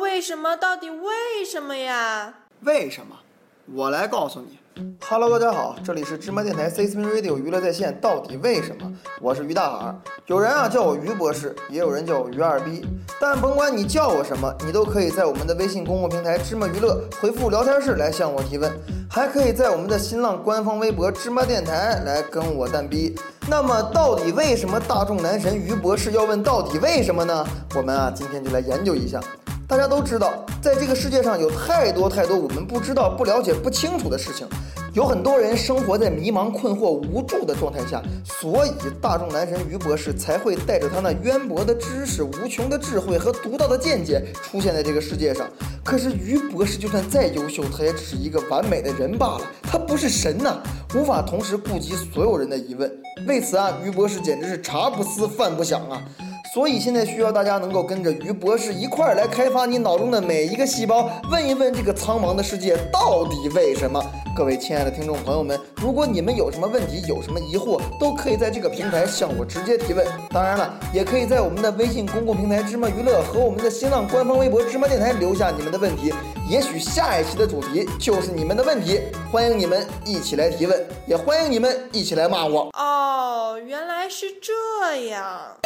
为什么到底为什么呀？为什么？我来告诉你。哈喽，大家好，这里是芝麻电台 CM Radio 娱乐在线，到底为什么？我是于大耳。有人啊叫我于博士，也有人叫我于二逼，但甭管你叫我什么，你都可以在我们的微信公共平台芝麻娱乐回复聊天室来向我提问，还可以在我们的新浪官方微博芝麻电台来跟我蛋逼。那么到底为什么大众男神于博士要问到底为什么呢？我们啊今天就来研究一下。大家都知道，在这个世界上有太多我们不知道、不了解、不清楚的事情，有很多人生活在迷茫、困惑、无助的状态下，所以大众男神于博士才会带着他那渊博的知识、无穷的智慧和独到的见解出现在这个世界上。可是于博士就算再优秀，他也只是一个完美的人罢了，他不是神呐，无法同时顾及所有人的疑问。为此啊，于博士简直是茶不思饭不想啊。所以现在需要大家能够跟着于博士一块儿来开发你脑中的每一个细胞，问一问这个苍茫的世界到底为什么。各位亲爱的听众朋友们，如果你们有什么问题、有什么疑惑，都可以在这个平台向我直接提问。当然了，也可以在我们的微信公共平台芝麻娱乐和我们的新浪官方微博芝麻电台留下你们的问题，也许下一期的主题就是你们的问题，欢迎你们一起来提问，也欢迎你们一起来骂我。哦，原来是这样。